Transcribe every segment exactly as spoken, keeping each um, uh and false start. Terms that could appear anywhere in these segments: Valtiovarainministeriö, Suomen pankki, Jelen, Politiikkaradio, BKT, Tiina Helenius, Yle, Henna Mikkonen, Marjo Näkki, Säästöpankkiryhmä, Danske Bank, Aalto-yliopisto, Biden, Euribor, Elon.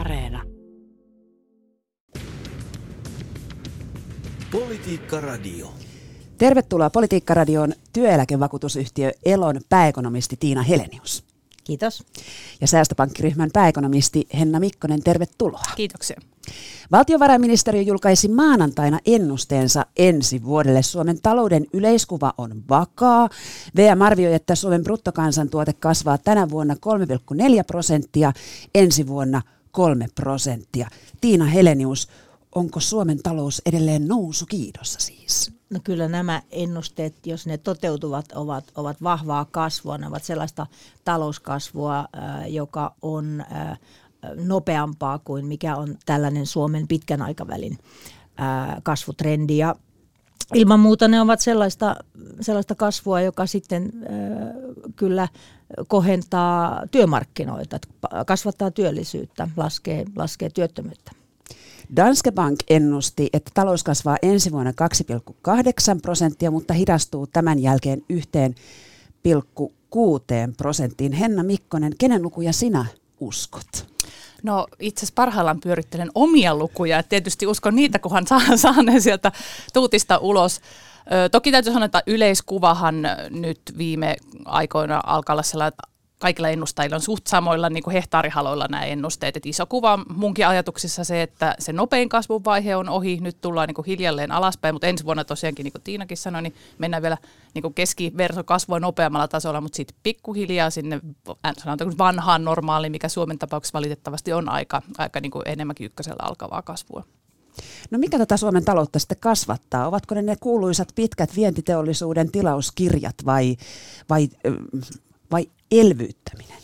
Areena. Politiikka Radio. Tervetuloa Politiikka Radioon työeläkevakuutusyhtiö Elon pääekonomisti Tiina Helenius. Kiitos. Ja Säästöpankkiryhmän pääekonomisti Henna Mikkonen, tervetuloa. Kiitoksia. Valtiovarainministeriö julkaisi maanantaina ennusteensa ensi vuodelle. Suomen talouden yleiskuva on vakaa. V M arvioi, että Suomen bruttokansantuote kasvaa tänä vuonna kolme pilkku neljä prosenttia, ensi vuonna kolme prosenttia. Tiina Helenius, onko Suomen talous edelleen nousukiidossa siis? No kyllä nämä ennusteet, jos ne toteutuvat, ovat, ovat vahvaa kasvua. Ne ovat sellaista talouskasvua, joka on nopeampaa kuin mikä on tällainen Suomen pitkän aikavälin kasvutrendi. Ja ilman muuta ne ovat sellaista, sellaista kasvua, joka sitten kyllä kohentaa työmarkkinoita, kasvattaa työllisyyttä, laskee, laskee työttömyyttä. Danske Bank ennusti, että talous kasvaa ensi vuonna kaksi pilkku kahdeksan prosenttia, mutta hidastuu tämän jälkeen yksi pilkku kuusi prosenttiin. Henna Mikkonen, kenen lukuja sinä uskot? No itse asiassa parhaillaan pyörittelen omia lukuja. Tietysti uskon niitä, kunhan saan, saan ne sieltä tuutista ulos. Ö, toki täytyy sanoa, että yleiskuvahan nyt viime aikoina alkaa olla sellainen, kaikilla ennustajilla on suht samoilla niin kuin hehtaarihaloilla nämä ennusteet. Et iso kuva munkin ajatuksissa se, että se nopein kasvun vaihe on ohi. Nyt tullaan niin kuin hiljalleen alaspäin, mutta ensi vuonna tosiaankin, niin kuin Tiinakin sanoi, niin mennään vielä niin keskiverso kasvua nopeammalla tasolla, mutta sitten pikkuhiljaa sinne sanotaan vanhaan normaaliin, mikä Suomen tapauksessa valitettavasti on aika, aika niin kuin enemmänkin ykkösellä alkavaa kasvua. No mikä tätä Suomen taloutta sitten kasvattaa? Ovatko ne, ne kuuluisat pitkät vientiteollisuuden tilauskirjat vai... vai Vai elvyyttäminen?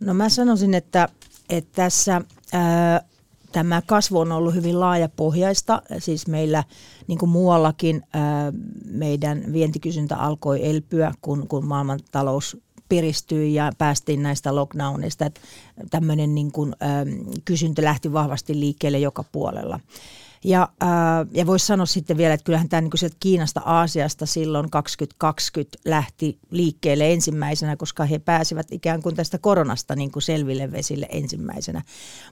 No mä sanoisin, että, että tässä ää, tämä kasvu on ollut hyvin laajapohjaista. Siis meillä niin kuin muuallakin ää, meidän vientikysyntä alkoi elpyä, kun, kun maailmantalous piristyi ja päästiin näistä lockdowneista. Että tämmöinen niin kuin, ää, kysyntä lähti vahvasti liikkeelle joka puolella. Ja, ää, ja voisi sanoa sitten vielä, että kyllähän tämä niin kuin sieltä Kiinasta, Aasiasta silloin kaksituhattakaksikymmentä lähti liikkeelle ensimmäisenä, koska he pääsivät ikään kuin tästä koronasta niin kuin selville vesille ensimmäisenä.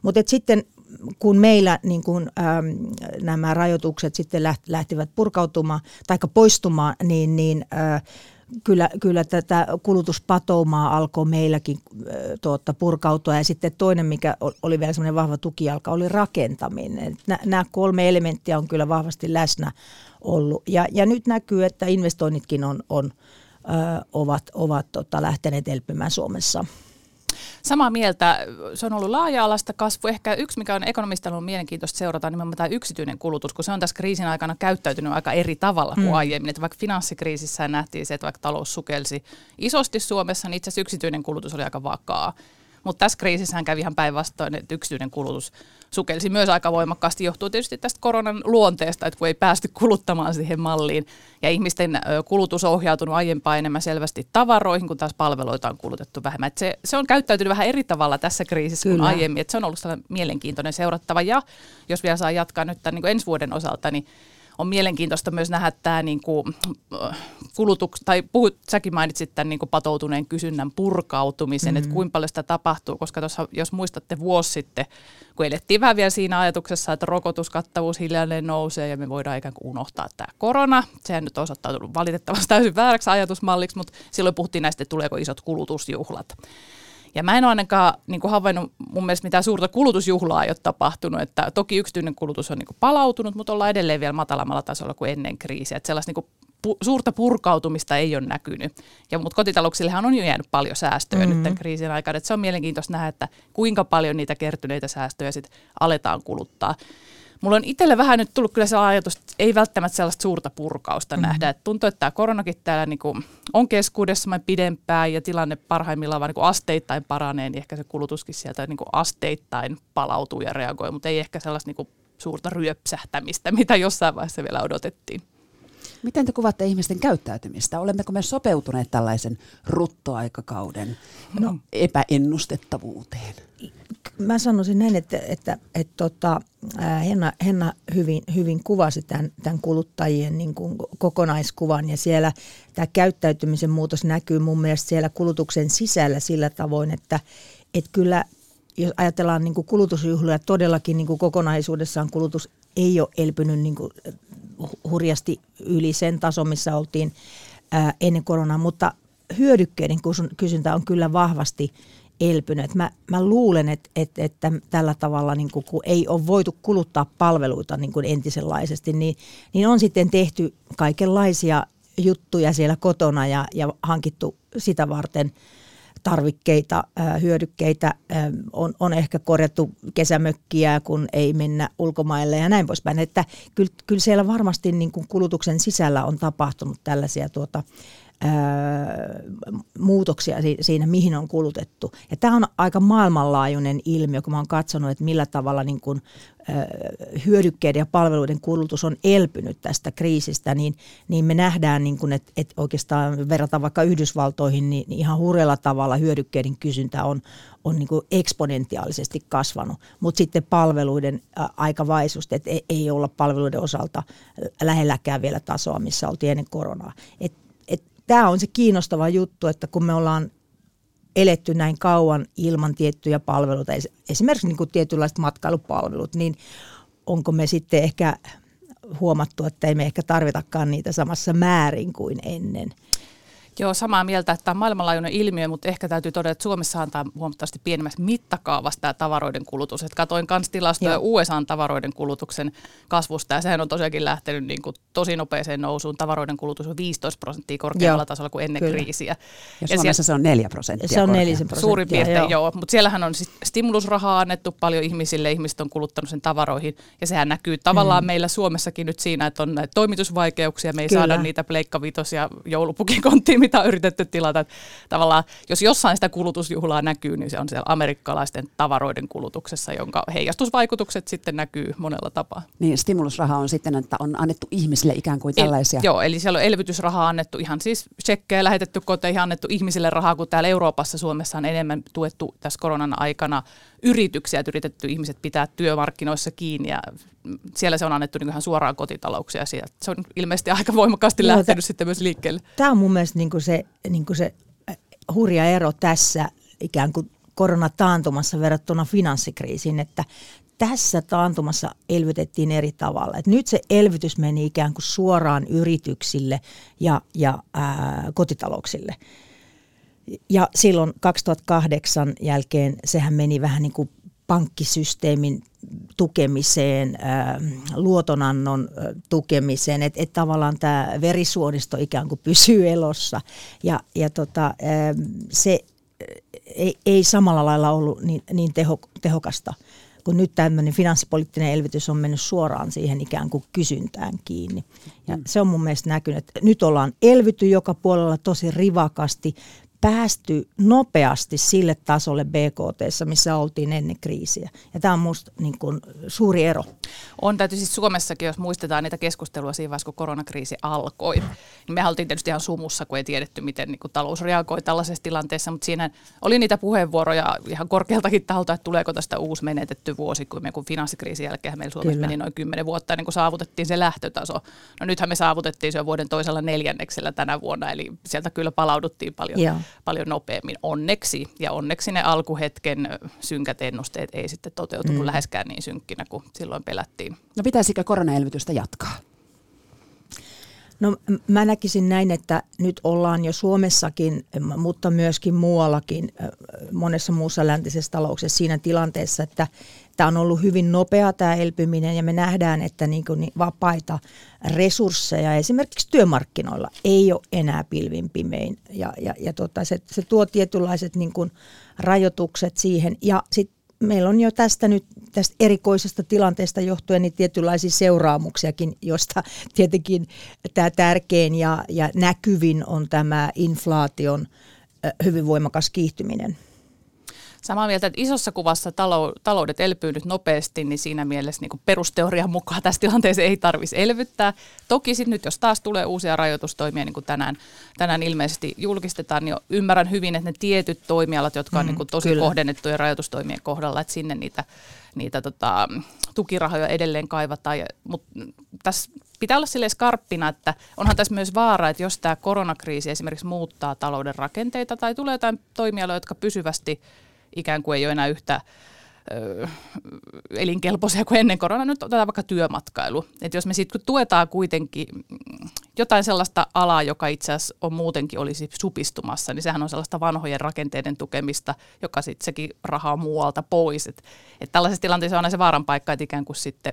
Mutta sitten kun meillä niin kuin, ää, nämä rajoitukset sitten lähtivät purkautumaan tai poistumaan, niin... niin ää, Kyllä, kyllä tätä kulutuspatoumaa alkoi meilläkin tuota, purkautua, ja sitten toinen, mikä oli vielä semmoinen vahva tukijalka, oli rakentaminen. Nämä kolme elementtiä on kyllä vahvasti läsnä ollut, ja, ja nyt näkyy, että investoinnitkin on, on, ö, ovat, ovat tota, lähteneet elpymään Suomessa. Samaa mieltä. Se on ollut laaja-alaista kasvu. Ehkä yksi, mikä on ekonomistilla on mielenkiintoista seurata, nimenomaan tämä yksityinen kulutus, kun se on tässä kriisin aikana käyttäytynyt aika eri tavalla kuin mm. aiemmin. Että vaikka finanssikriisissä nähtiin se, että vaikka talous sukelsi isosti Suomessa, niin itse asiassa yksityinen kulutus oli aika vakaa. Mutta tässä kriisissähän kävi ihan päinvastoin, että yksityinen kulutus sukelsi myös aika voimakkaasti. Johtuu tietysti tästä koronan luonteesta, että kun ei päästy kuluttamaan siihen malliin. Ja ihmisten kulutus on ohjautunut aiempaa enemmän selvästi tavaroihin, kun taas palveluita on kulutettu vähemmän. Se, se on käyttäytynyt vähän eri tavalla tässä kriisissä Kyllä. kuin aiemmin. Et se on ollut sellainen mielenkiintoinen seurattava. Ja jos vielä saa jatkaa nyt tämän, niin kuin ensi vuoden osalta, niin on mielenkiintoista myös nähdä tämä niin kuin kulutuks, tai puhut, säkin mainitsit tämän niin kuin patoutuneen kysynnän purkautumisen, mm-hmm. että kuinka paljon sitä tapahtuu, koska tuossa, jos muistatte vuosi sitten, kun elettiin vähän vielä siinä ajatuksessa, että rokotuskattavuus hiljalleen nousee ja me voidaan ikään kuin unohtaa tämä korona. Sehän nyt on osoittautunut valitettavasti täysin vääräksi ajatusmalliksi, mutta silloin puhuttiin näistä, että tuleeko isot kulutusjuhlat. Ja mä en ole ainakaan niin kuin havainnut mun mielestä mitään suurta kulutusjuhlaa ei ole tapahtunut, että toki yksityinen kulutus on niin kuin palautunut, mutta ollaan edelleen vielä matalammalla tasolla kuin ennen kriisiä, että sellaista niin kuin pu- suurta purkautumista ei ole näkynyt. Ja mut kotitalouksillehan on jo jäänyt paljon säästöjä mm-hmm. nyt tämän kriisin aikana, että se on mielenkiintoista nähdä, että kuinka paljon niitä kertyneitä säästöjä sitten aletaan kuluttaa. Mulla on itselle vähän nyt tullut kyllä sellainen ajatus, että ei välttämättä sellaista suurta purkausta mm-hmm. nähdä. Et tuntuu, että tämä koronakin täällä niinku on keskuudessamme pidempään ja tilanne parhaimmillaan vaan niinku asteittain paranee, niin ehkä se kulutuskin sieltä niinku asteittain palautuu ja reagoi, mutta ei ehkä sellaista niinku suurta ryöpsähtämistä, mitä jossain vaiheessa vielä odotettiin. Miten te kuvaatte ihmisten käyttäytymistä? Olemmeko me sopeutuneet tällaisen ruttoaikakauden no. epäennustettavuuteen? Mä sanoisin näin, että, että, että, että Henna, Henna hyvin, hyvin kuvasi tämän, tämän kuluttajien niin kuin kokonaiskuvan, ja siellä tämä käyttäytymisen muutos näkyy mun mielestä siellä kulutuksen sisällä sillä tavoin, että, että kyllä jos ajatellaan niin kuin kulutusjuhlia, todellakin niin kuin kokonaisuudessaan kulutus ei ole elpynyt niin kuin hurjasti yli sen tason, missä oltiin ää, ennen koronaa, mutta hyödykkeiden kysyntä on kyllä vahvasti elpynyt. Mä, mä luulen, että, että, että tällä tavalla, niin kuin, kun ei ole voitu kuluttaa palveluita niin kuin entisenlaisesti, niin, niin on sitten tehty kaikenlaisia juttuja siellä kotona ja, ja hankittu sitä varten tarvikkeita, hyödykkeitä, on, on ehkä korjattu kesämökkiä, kun ei mennä ulkomaille ja näin poispäin. Että kyllä, kyllä siellä varmasti niin kuin kulutuksen sisällä on tapahtunut tällaisia tuota, ää, muutoksia siinä, mihin on kulutettu. Ja tämä on aika maailmanlaajuinen ilmiö, kun mä oon katsonut, että millä tavalla niin kuin, ää, hyödykkeiden ja palveluiden kulutus on elpynyt tästä kriisistä, niin, niin me nähdään, niin kuin, että, että oikeastaan verrataan vaikka Yhdysvaltoihin, niin ihan hurjalla tavalla hyödykkeiden kysyntä on, on niin kuin eksponentiaalisesti kasvanut, mutta sitten palveluiden aika vaisusti, että ei olla palveluiden osalta lähelläkään vielä tasoa, missä oltiin ennen koronaa. Et, et, tämä on se kiinnostava juttu, että kun me ollaan eletty näin kauan ilman tiettyjä palveluita, esimerkiksi niin kuin tietynlaiset matkailupalvelut, niin onko me sitten ehkä huomattu, että ei me ehkä tarvitakaan niitä samassa määrin kuin ennen? Joo, samaa mieltä, että tämä on maailmanlaajuinen ilmiö, mutta ehkä täytyy todeta, että Suomessa antaa huomattavasti pienemmässä mittakaavassa tämä tavaroiden kulutus. Et katoin myös tilastoja U S A:n tavaroiden kulutuksen kasvusta, ja sehän on tosiaankin lähtenyt niin kuin tosi nopeeseen nousuun. Tavaroiden kulutus on viisitoista prosenttia korkeammalla tasolla kuin ennen kyllä. kriisiä. Ja, ja Suomessa siellä, se on neljä prosenttia. Se on neljä prosenttia. Suurin piirtein, joo. joo. Mutta siellähän on siis stimulusrahaa annettu paljon ihmisille, ihmiset on kuluttanut sen tavaroihin, ja sehän näkyy tavallaan mm. meillä Suomessakin nyt siinä, että on näitä toimitusvaikeuksia, me ei kyllä. saada niitä pleikkaviitosia joulupukin konttiin, mitä on yritetty tilata. Tavallaan, jos jossain sitä kulutusjuhlaa näkyy, niin se on siellä amerikkalaisten tavaroiden kulutuksessa, jonka heijastusvaikutukset sitten näkyy monella tapaa. Niin, stimulusraha on sitten, että on annettu ihmisille ikään kuin tällaisia. El, joo, eli siellä on elvytysrahaa annettu, ihan siis tsekkejä lähetetty koteihin, annettu ihmisille rahaa, kun täällä Euroopassa, Suomessa on enemmän tuettu tässä koronan aikana yrityksiä, että yritetty ihmiset pitää työmarkkinoissa kiinni, ja siellä se on annettu niin ihan suoraan kotitalouksia. Se on ilmeisesti aika voimakkaasti no, lähtenyt t- sitten myös liikkeelle. Tämä on mun mielestä niin kuin se, niin kuin se hurja ero tässä ikään kuin koronataantumassa verrattuna finanssikriisiin, että tässä taantumassa elvytettiin eri tavalla. Et nyt se elvytys meni ikään kuin suoraan yrityksille ja, ja ää, kotitalouksille. Ja silloin kaksituhattakahdeksan jälkeen sehän meni vähän niin kuin pankkisysteemin tukemiseen, luotonannon tukemiseen, että et tavallaan tämä verisuonisto ikään kuin pysyy elossa. Ja, ja tota, se ei, ei samalla lailla ollut niin, niin teho, tehokasta, kun nyt tämmöinen finanssipoliittinen elvytys on mennyt suoraan siihen ikään kuin kysyntään kiinni. Ja se on mun mielestä näkynyt, että nyt ollaan elvytty joka puolella tosi rivakasti, päästy nopeasti sille tasolle B K T:ssä, missä oltiin ennen kriisiä. Ja tämä on minusta niin kuin suuri ero. On täytyy siis Suomessakin, jos muistetaan niitä keskustelua siinä vaiheessa, kun koronakriisi alkoi. Niin mehän oltiin tietysti ihan sumussa, kun ei tiedetty, miten niin kuin talous reagoi tällaisessa tilanteessa, mutta siinä oli niitä puheenvuoroja ihan korkealtakin taholta, että tuleeko tästä uusi menetetty vuosi, kun me kun finanssikriisin jälkeen meillä Suomessa Kyllä. meni noin kymmenen vuotta ennen kuin saavutettiin se lähtötaso. No nythän me saavutettiin se vuoden toisella neljänneksellä tänä vuonna, eli sieltä kyllä palauduttiin paljon. Yeah. paljon nopeammin onneksi, ja onneksi ne alkuhetken synkät ennusteet ei sitten toteutunut mm. läheskään niin synkkinä kuin silloin pelättiin. No pitäisikö koronaelvytystä jatkaa? No mä näkisin näin, että nyt ollaan jo Suomessakin, mutta myöskin muuallakin, monessa muussa läntisessä talouksessa siinä tilanteessa, että tämä on ollut hyvin nopea tämä elpyminen, ja me nähdään, että niin kuin vapaita resursseja esimerkiksi työmarkkinoilla ei ole enää pilvin pimein. Ja, ja, ja tota, se, se tuo tietynlaiset niin kuin rajoitukset siihen. Ja sit meillä on jo tästä nyt tästä erikoisesta tilanteesta johtuen niin tietynlaisia seuraamuksiakin, josta tietenkin tämä tärkein ja, ja näkyvin on tämä inflaation hyvin voimakas kiihtyminen. Samaa mieltä, että isossa kuvassa taloudet elpyy nyt nopeasti, niin siinä mielessä niin kuin perusteorian mukaan tässä tilanteessa ei tarvitsisi elvyttää. Toki sitten nyt, jos taas tulee uusia rajoitustoimia, niin kuin tänään, tänään ilmeisesti julkistetaan, niin ymmärrän hyvin, että ne tietyt toimialat, jotka on mm, niin kuin tosi kyllä. kohdennettujen rajoitustoimien kohdalla, että sinne niitä, niitä tota, tukirahoja edelleen kaivataan. Mutta tässä pitää olla silleen skarppina, että onhan tässä myös vaara, että jos tämä koronakriisi esimerkiksi muuttaa talouden rakenteita tai tulee jotain toimialoja, jotka pysyvästi ikään kuin ei ole enää yhtä ö, elinkelpoisia kuin ennen koronaa. Nyt otetaan vaikka työmatkailu. Et jos me sitten tuetaan kuitenkin jotain sellaista alaa, joka itse asiassa on muutenkin olisi supistumassa, niin sehän on sellaista vanhojen rakenteiden tukemista, joka sitten sekin rahaa muualta pois. Et, et tällaisessa tilanteessa on aina se vaaran paikka, että ikään kuin sitten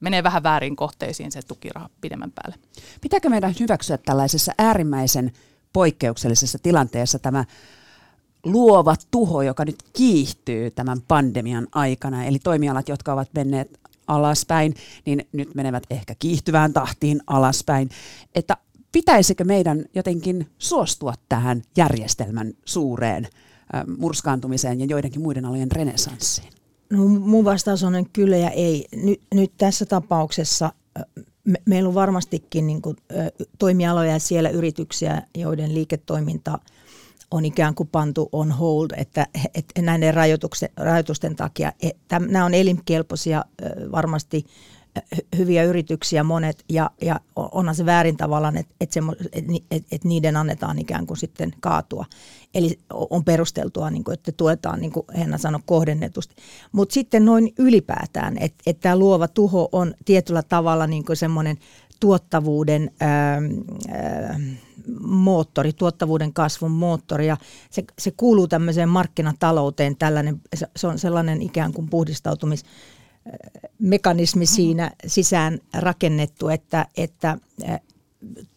menee vähän väärin kohteisiin se tukiraha pidemmän päälle. Pitääkö meidän hyväksyä tällaisessa äärimmäisen poikkeuksellisessa tilanteessa tämä luova tuho, joka nyt kiihtyy tämän pandemian aikana? Eli toimialat, jotka ovat menneet alaspäin, niin nyt menevät ehkä kiihtyvään tahtiin alaspäin. Että pitäisikö meidän jotenkin suostua tähän järjestelmän suureen murskaantumiseen ja joidenkin muiden alojen renesanssiin? No, mun vastaus on kyllä ja ei. Nyt, nyt tässä tapauksessa me, meillä on varmastikin niin kuin, toimialoja ja siellä yrityksiä, joiden liiketoiminta on ikään kuin pantu on hold, että, että näiden rajoitusten takia. Että nämä on elinkelpoisia, varmasti hyviä yrityksiä monet ja, ja onhan se väärin tavallaan, että, että, että, että niiden annetaan ikään kuin sitten kaatua. Eli on perusteltua, niin kuin, että tuetaan, niin kuin Henna sanoi, kohdennetusti. Mutta sitten noin ylipäätään, että, että tämä luova tuho on tietyllä tavalla niin kuin semmoinen tuottavuuden ää, ää, moottori, tuottavuuden kasvun moottori ja se, se kuuluu tämmöiseen markkinatalouteen, tällainen, se on sellainen ikään kuin puhdistautumis mekanismi siinä sisään rakennettu, että, että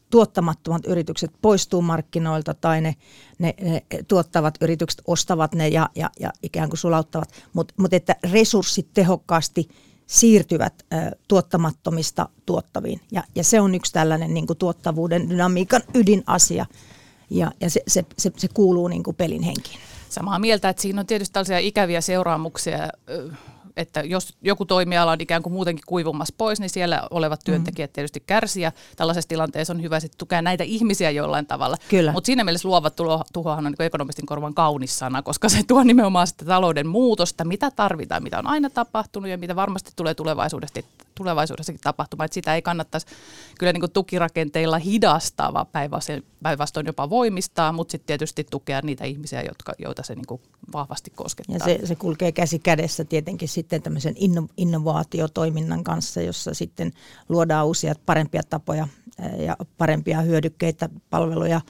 tuottamattomat yritykset poistuu markkinoilta tai ne, ne, ne tuottavat yritykset ostavat ne ja, ja, ja ikään kuin sulauttavat, mutta mut että resurssit tehokkaasti siirtyvät ä, tuottamattomista tuottaviin ja, ja se on yksi tällainen niin kuin tuottavuuden dynamiikan ydinasia ja, ja se, se, se, se kuuluu niin kuin pelin henkiin. Samaa mieltä, että siinä on tietysti tällaisia ikäviä seuraamuksia, että jos joku toimiala on ikään kuin muutenkin kuivumassa pois, niin siellä olevat työntekijät tietysti kärsivät. Tällaisessa tilanteessa on hyvä sitten tukea näitä ihmisiä jollain tavalla. Mutta siinä mielessä luova tuhohan on niin ekonomistin korvan kaunis sana, koska se tuo nimenomaan sitä talouden muutosta, mitä tarvitaan, mitä on aina tapahtunut ja mitä varmasti tulee tulevaisuudessakin tapahtumaan. Et sitä ei kannattaisi kyllä niin kuin tukirakenteilla hidastaa, vaan päinvastoin jopa voimistaa, mutta sitten tietysti tukea niitä ihmisiä, jotka, joita se niin kuin vahvasti koskettaa. Ja se, se kulkee käsi kädessä tietenkin sitten tämmöisen innovaatiotoiminnan kanssa, jossa sitten luodaan uusia parempia tapoja ja parempia hyödykkeitä, palveluja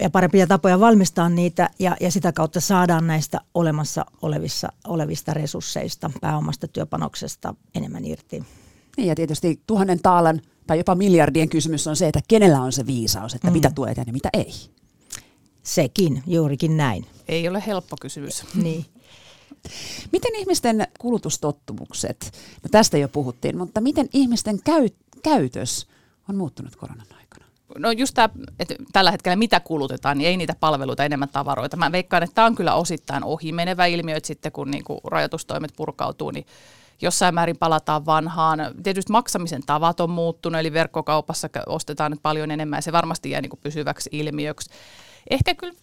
ja parempia tapoja valmistaa niitä ja sitä kautta saadaan näistä olemassa olevissa, olevista resursseista, pääomasta, työpanoksesta enemmän irti. Niin ja tietysti tuhannen taalan tai jopa miljardien kysymys on se, että kenellä on se viisaus, että mm. mitä tuetaan ja mitä ei. Sekin, juurikin näin. Ei ole helppo kysymys. Niin. Miten ihmisten kulutustottumukset, no tästä jo puhuttiin, mutta miten ihmisten käy, käytös on muuttunut koronan aikana? No just tämä, että tällä hetkellä mitä kulutetaan, niin ei niitä palveluita, enemmän tavaroita. Mä veikkaan, että tämä on kyllä osittain ohimenevä ilmiö, että sitten kun niinku rajoitustoimet purkautuu, niin jossain määrin palataan vanhaan. Tietysti maksamisen tavat on muuttunut, eli verkkokaupassa ostetaan nyt paljon enemmän ja se varmasti jää niinku pysyväksi ilmiöksi. Ehkä kyllä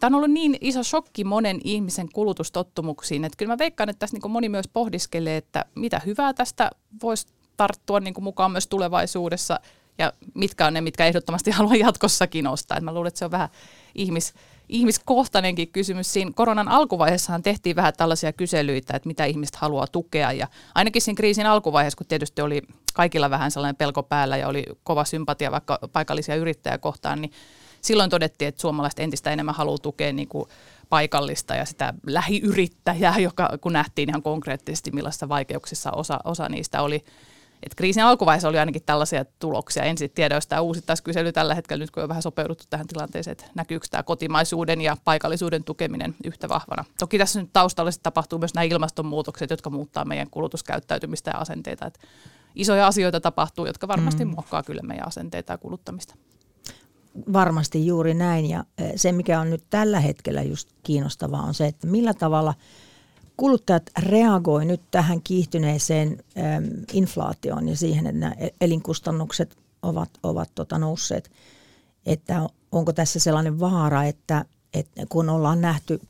tämä on ollut niin iso shokki monen ihmisen kulutustottumuksiin, että kyllä mä veikkaan, että tässä niin moni myös pohdiskelee, että mitä hyvää tästä voisi tarttua niin mukaan myös tulevaisuudessa ja mitkä on ne, mitkä ehdottomasti haluan jatkossakin ostaa. Et mä luulen, että se on vähän ihmis, ihmiskohtainenkin kysymys. Siinä koronan alkuvaiheessahan tehtiin vähän tällaisia kyselyitä, että mitä ihmiset haluaa tukea ja ainakin siinä kriisin alkuvaiheessa, kun tietysti oli kaikilla vähän sellainen pelko päällä ja oli kova sympatia vaikka paikallisia yrittäjiä kohtaan, niin silloin todettiin, että suomalaiset entistä enemmän haluaa tukea niin kuin paikallista ja sitä lähiyrittäjää, joka, kun nähtiin ihan konkreettisesti, millaisissa vaikeuksissa osa, osa niistä oli. Et kriisin alkuvaiheessa oli ainakin tällaisia tuloksia. En sitten tiedä, jos tämä uusittaisi kysely tällä hetkellä, nyt kun on vähän sopeuduttu tähän tilanteeseen, että näkyykö tämä kotimaisuuden ja paikallisuuden tukeminen yhtä vahvana. Toki tässä nyt taustalla tapahtuu myös nämä ilmastonmuutokset, jotka muuttaa meidän kulutuskäyttäytymistä ja asenteita. Et isoja asioita tapahtuu, jotka varmasti mm. muokkaa kyllä meidän asenteita ja kuluttamista. Varmasti juuri näin ja se mikä on nyt tällä hetkellä just kiinnostavaa on se, että millä tavalla kuluttajat reagoi nyt tähän kiihtyneeseen inflaatioon ja siihen, että nämä elinkustannukset ovat, ovat tota nousseet. Että onko tässä sellainen vaara, että, että kun ollaan nähty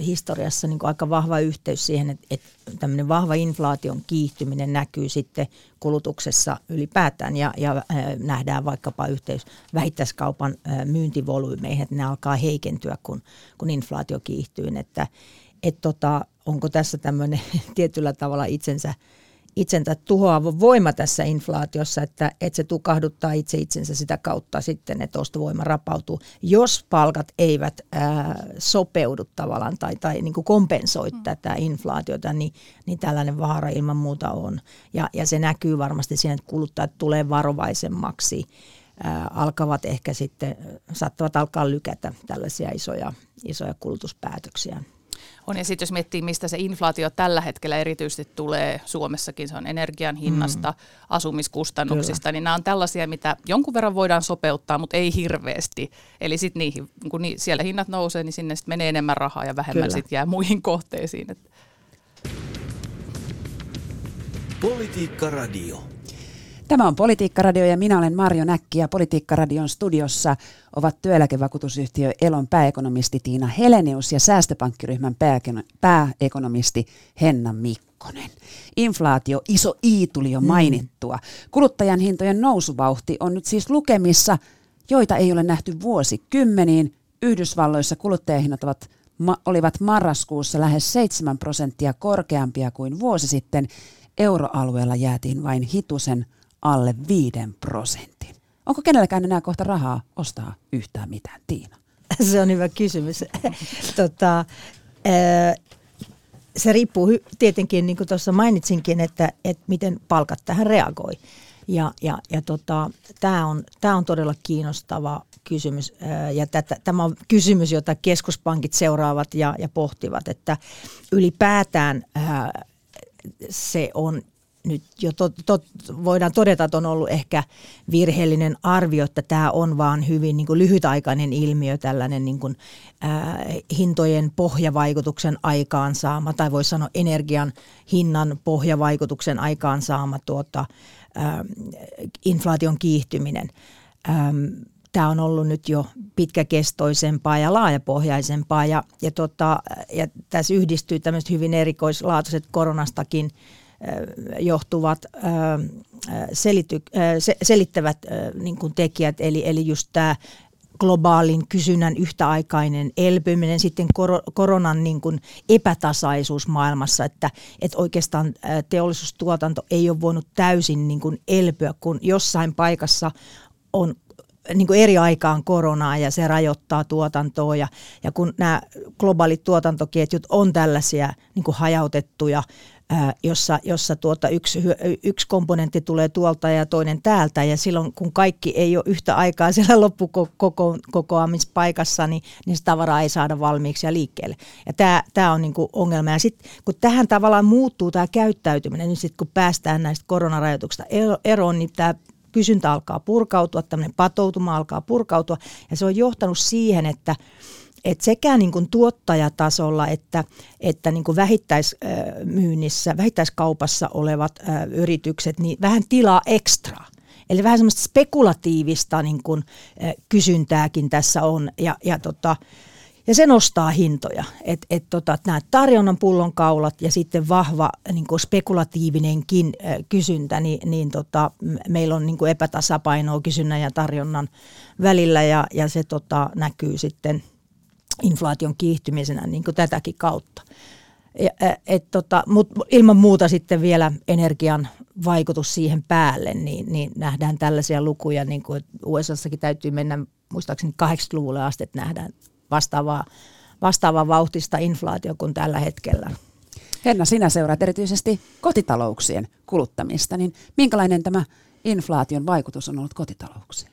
historiassa niin kuin aika vahva yhteys siihen, että, että tämmöinen vahva inflaation kiihtyminen näkyy sitten kulutuksessa ylipäätään ja, ja nähdään vaikkapa yhteys vähittäiskaupan myyntivolyymeihin, että ne alkaa heikentyä, kun, kun inflaatio kiihtyy. Että, et tota, onko tässä tämmöinen tietyllä tavalla itsensä, itsensä tuhoava voima tässä inflaatiossa, että, että se tukahduttaa itse itsensä sitä kautta sitten, että ostovoima rapautuu, jos palkat eivät ää, sopeudu tavallaan tai, tai niin kuin kompensoi mm. tätä inflaatiota, niin, niin tällainen vaara ilman muuta on. Ja, ja se näkyy varmasti siinä, että kuluttajat tulee varovaisemmaksi, ää, alkavat ehkä sitten, saattavat alkaa lykätä tällaisia isoja, isoja kulutuspäätöksiä. On, ja sitten jos miettii, mistä se inflaatio tällä hetkellä erityisesti tulee Suomessakin, se on energian hinnasta, mm. asumiskustannuksista, kyllä, niin nämä on tällaisia, mitä jonkun verran voidaan sopeuttaa, mutta ei hirveästi. Eli sitten niihin, kun ni, siellä hinnat nousee, niin sinne sitten menee enemmän rahaa ja vähemmän sitten jää muihin kohteisiin. Politiikka Radio. Tämä on Politiikka Radio ja minä olen Marjo Näkki ja Politiikka Radion studiossa ovat työeläkevakuutusyhtiö Elon pääekonomisti Tiina Helenius ja Säästöpankkiryhmän pääekonomisti Henna Mikkonen. Inflaatio, iso I tuli jo mainittua. Kuluttajan hintojen nousuvauhti on nyt siis lukemissa, joita ei ole nähty vuosikymmeniin. Yhdysvalloissa kuluttajahinnat ovat, ma, olivat marraskuussa lähes seitsemän prosenttia korkeampia kuin vuosi sitten. Euroalueella jäätiin vain hitusen alle viiden prosentin. Onko kenelläkään enää kohta rahaa ostaa yhtään mitään, Tiina? Se on hyvä kysymys. tota, se riippuu tietenkin, niin kuin tuossa mainitsinkin, että, että miten palkat tähän reagoi. Ja, ja, ja tota, tämä on, tämä on todella kiinnostava kysymys. Ja tätä, tämä on kysymys, jota keskuspankit seuraavat ja, ja pohtivat, että ylipäätään ää, se on nyt jo tot, tot, voidaan todeta, että on ollut ehkä virheellinen arvio, että tämä on vaan hyvin niin kuin lyhytaikainen ilmiö, tällainen niin kuin, ää, hintojen pohjavaikutuksen aikaansaama, tai voisi sanoa energian hinnan pohjavaikutuksen aikaansaama tuota, ää, inflaation kiihtyminen. Ää, Tämä on ollut nyt jo pitkäkestoisempaa ja laajapohjaisempaa ja, ja, tota, ja tässä yhdistyy tämmöiset hyvin erikoislaatuiset koronastakin johtuvat selity, selittävät niin kuin tekijät, eli, eli just tämä globaalin kysynnän yhtäaikainen elpyminen, sitten kor- koronan niin kuin epätasaisuus maailmassa, että, että oikeastaan teollisuustuotanto ei ole voinut täysin niin kuin elpyä, kun jossain paikassa on niin kuin eri aikaan koronaa ja se rajoittaa tuotantoa ja, ja kun nämä globaalit tuotantoketjut on tällaisia niin kuin hajautettuja, ää, jossa, jossa tuota yksi, yksi komponentti tulee tuolta ja toinen täältä ja silloin kun kaikki ei ole yhtä aikaa siellä loppukokoamispaikassa, niin, niin se tavaraa ei saada valmiiksi ja liikkeelle. Ja tämä, tämä on niin kuin ongelma. Ja sitten kun tähän tavallaan muuttuu tämä käyttäytyminen, niin sitten kun päästään näistä koronarajoituksista eroon, niin tämä kysyntä alkaa purkautua, tämmöinen patoutuma alkaa purkautua ja se on johtanut siihen, että, että sekä niin kuin tuottajatasolla että, että niin kuin vähittäismyynnissä, vähittäiskaupassa olevat yritykset, niin vähän tilaa ekstraa. Eli vähän semmoista spekulatiivista niin kuin kysyntääkin tässä on ja, ja, tota, ja se nostaa hintoja. Et, et tota, nämä tarjonnan pullonkaulat ja sitten vahva niin kuin spekulatiivinenkin kysyntä, niin, niin tota, meillä on niin kuin epätasapainoa kysynnän ja tarjonnan välillä ja, ja se tota, näkyy sitten inflaation kiihtymisenä niin kuin tätäkin kautta. Tota, Mutta ilman muuta sitten vielä energian vaikutus siihen päälle, niin, niin nähdään tällaisia lukuja, niin kuin U S A:ssakin täytyy mennä muistaakseni kahdeksankymmentäluvulle asti, että nähdään vastaavaa, vastaavaa vauhtista inflaatio kuin tällä hetkellä. Henna, sinä seuraat erityisesti kotitalouksien kuluttamista, niin minkälainen tämä inflaation vaikutus on ollut kotitalouksiin?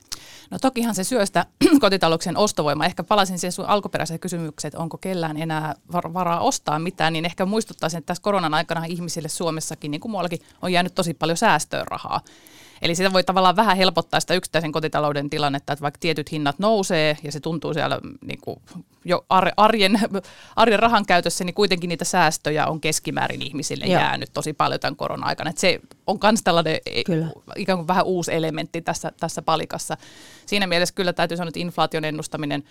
No tokihan se syö sitä kotitalouksien ostovoimaa. Ehkä palasin siihen sun alkuperäiseen kysymykseen, että onko kellään enää varaa ostaa mitään, niin ehkä muistuttaisin, että tässä koronan aikana ihmisille Suomessakin, niin kuin muuallakin, on jäänyt tosi paljon säästöön rahaa. Eli sitä voi tavallaan vähän helpottaa sitä yksittäisen kotitalouden tilannetta, että vaikka tietyt hinnat nousee ja se tuntuu siellä niin kuin jo arjen, arjen rahan käytössä, niin kuitenkin niitä säästöjä on keskimäärin ihmisille Joo. jäänyt tosi paljon tämän korona-aikana. Että se on myös tällainen kyllä. ikään kuin vähän uusi elementti tässä, tässä palikassa. Siinä mielessä kyllä täytyy sanoa, että inflaation ennustaminen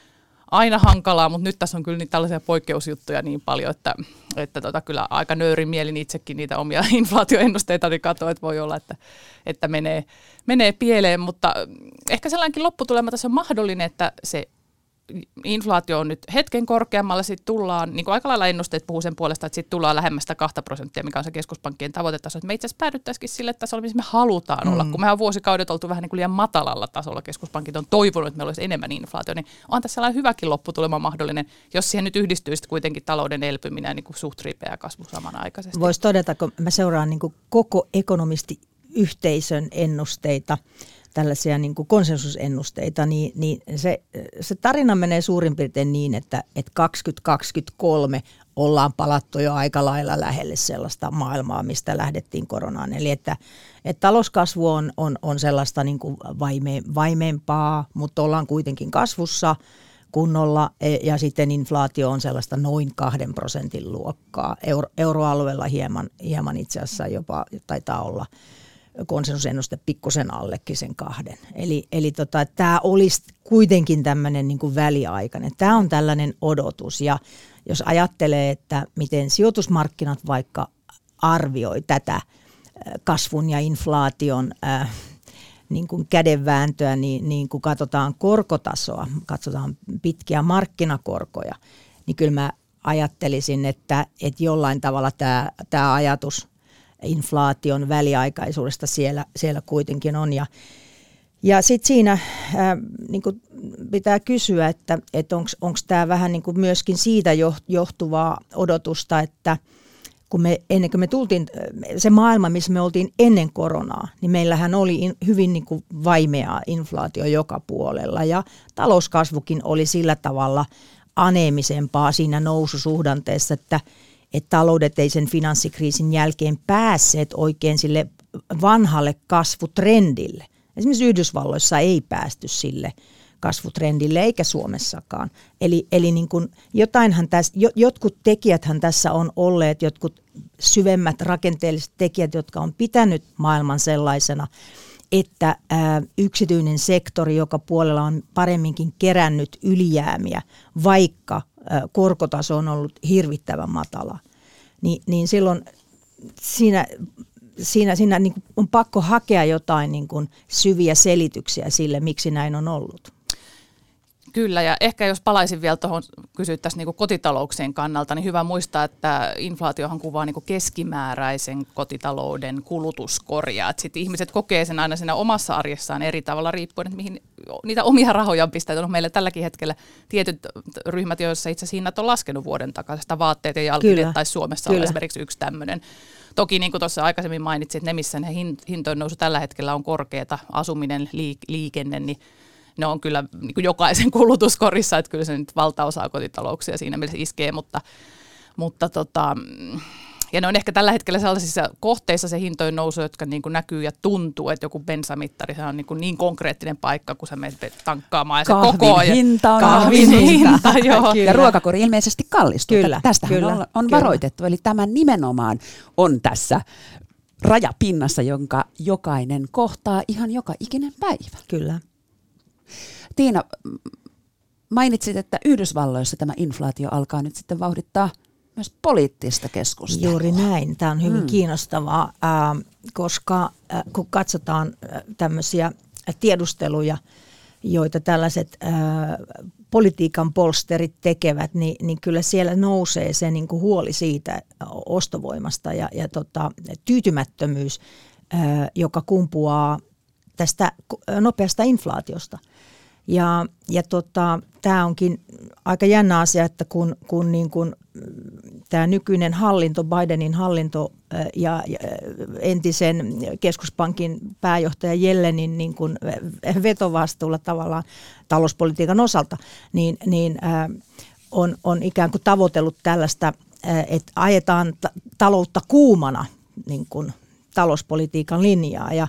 aina hankalaa, mutta nyt tässä on kyllä niitä tällaisia poikkeusjuttuja niin paljon, että, että tota, kyllä aika nöyrin mielin itsekin niitä omia inflaatioennusteita niin katsoo, että voi olla, että, että menee, menee pieleen, mutta ehkä sellainenkin lopputulema tässä on mahdollinen, että se inflaatio on nyt hetken korkeammalla, sitten tullaan, niin kuin aika lailla ennusteet puhuu sen puolesta, että sitten tullaan lähemmästä kahta prosenttia, mikä on se keskuspankkien tavoitetaso, että me itse asiassa päädyttäisikin sille tasolle, missä me halutaan mm. olla, kun mehän on vuosikaudet oltu vähän niin kuin liian matalalla tasolla, keskuspankit on toivonut, että meillä olisi enemmän inflaatio, niin on tässä sellainen hyväkin lopputulema mahdollinen, jos siihen nyt yhdistyy sitten kuitenkin talouden elpyminen ja niin kuin suht ripeä kasvu samanaikaisesti. Voisi todeta, kun mä seuraan niin kuin koko ekonomistiyhteisön ennusteita, tällaisia niin kuin konsensusennusteita, niin, niin se, se tarina menee suurin piirtein niin, että, että kaksituhattakaksikymmentäkolme ollaan palattu jo aika lailla lähelle sellaista maailmaa, mistä lähdettiin koronaan. Eli että, että talouskasvu on, on, on sellaista niin kuin vaime, vaimeempaa, mutta ollaan kuitenkin kasvussa kunnolla, ja sitten inflaatio on sellaista noin kahden prosentin luokkaa. Euro, euroalueella hieman, hieman itse asiassa jopa taitaa olla konsensusennuste pikkusen allekin sen kahden. Eli, eli tota, tämä olisi kuitenkin tämmöinen niin kuin väliaikainen. Tämä on tällainen odotus. Ja jos ajattelee, että miten sijoitusmarkkinat vaikka arvioi tätä kasvun ja inflaation äh, niin kuin kädenvääntöä, niin, niin kun katsotaan korkotasoa, katsotaan pitkiä markkinakorkoja, niin kyllä mä ajattelisin, että, että jollain tavalla tämä, tämä ajatus inflaation väliaikaisuudesta siellä, siellä kuitenkin on. Ja, ja sitten siinä ää, niin kuin pitää kysyä, että et onko tämä vähän niin kuin myöskin siitä johtuvaa odotusta, että kun me, ennen kuin me tultiin, se maailma, missä me oltiin ennen koronaa, niin meillähän oli in, hyvin niin kuin vaimeaa inflaatio joka puolella ja talouskasvukin oli sillä tavalla aneemisempaa siinä noususuhdanteessa, että että taloudet ei sen finanssikriisin jälkeen päässeet oikein sille vanhalle kasvutrendille. Esimerkiksi Yhdysvalloissa ei päästy sille kasvutrendille, eikä Suomessakaan. Eli, eli niin kuin jotainhan tässä, jotkut tekijäthän tässä on olleet, jotkut syvemmät rakenteelliset tekijät, jotka on pitänyt maailman sellaisena, että ää, yksityinen sektori, joka puolella on paremminkin kerännyt ylijäämiä, vaikka korkotaso on ollut hirvittävän matala, niin, niin silloin siinä, siinä, siinä niin kuin on pakko hakea jotain niin kuin syviä selityksiä sille, miksi näin on ollut. Kyllä, ja ehkä jos palaisin vielä tuohon, kysyttäisiin niin kuin kotitalouksien kannalta, niin hyvä muistaa, että inflaatiohan kuvaa niin kuin keskimääräisen kotitalouden kulutuskorjaa. Et sit ihmiset kokee sen aina siinä omassa arjessaan eri tavalla riippuen, että mihin niitä omia rahojaan pistää. No, meillä tälläkin hetkellä tietyt ryhmät, joissa itse asiassa hinnat on laskenut vuoden takaisesta, vaatteet ja jalkineet, tai Suomessa on esimerkiksi yksi tämmöinen. Toki niin kuin tuossa aikaisemmin mainitsin, että ne missä ne hintojen nousu tällä hetkellä on korkeata, asuminen, liik- liikenne, niin ne on kyllä niin kuin jokaisen kulutuskorissa, että kyllä se nyt valtaosaa kotitalouksia siinä mielessä iskee, mutta, mutta tota, ja ne on ehkä tällä hetkellä sellaisissa kohteissa se hintojen nousu, jotka niin kuin näkyy ja tuntuu, että joku bensamittari, se on niin, kuin niin konkreettinen paikka, kun sä menet tankkaamaan ja se kahvin koko ajan. Hinta on kahvin hinta, hinta joo. Ja ruokakori ilmeisesti kallistuu. Kyllä, tästähän kyllä, on, on kyllä. varoitettu, eli tämä nimenomaan on tässä rajapinnassa, jonka jokainen kohtaa ihan joka ikinen päivä. Kyllä. Tiina, mainitsit, että Yhdysvalloissa tämä inflaatio alkaa nyt sitten vauhdittaa myös poliittista keskustelua. Juuri näin. Tämä on hyvin mm. kiinnostavaa, koska kun katsotaan tämmöisiä tiedusteluja, joita tällaiset politiikan polsterit tekevät, niin, niin kyllä siellä nousee se niin kuin huoli siitä ostovoimasta ja, ja tota, tyytymättömyys, joka kumpuaa tästä nopeasta inflaatiosta. Ja, ja tota, tämä onkin aika jännä asia, että kun, kun niin kun tämä nykyinen hallinto, Bidenin hallinto ja, ja entisen keskuspankin pääjohtaja Jelenin niin kun vetovastuulla tavallaan talouspolitiikan osalta, niin, niin ää, on, on ikään kuin tavoitellut tällaista, ää, että ajetaan ta- taloutta kuumana niin kun talouspolitiikan linjaa. Ja,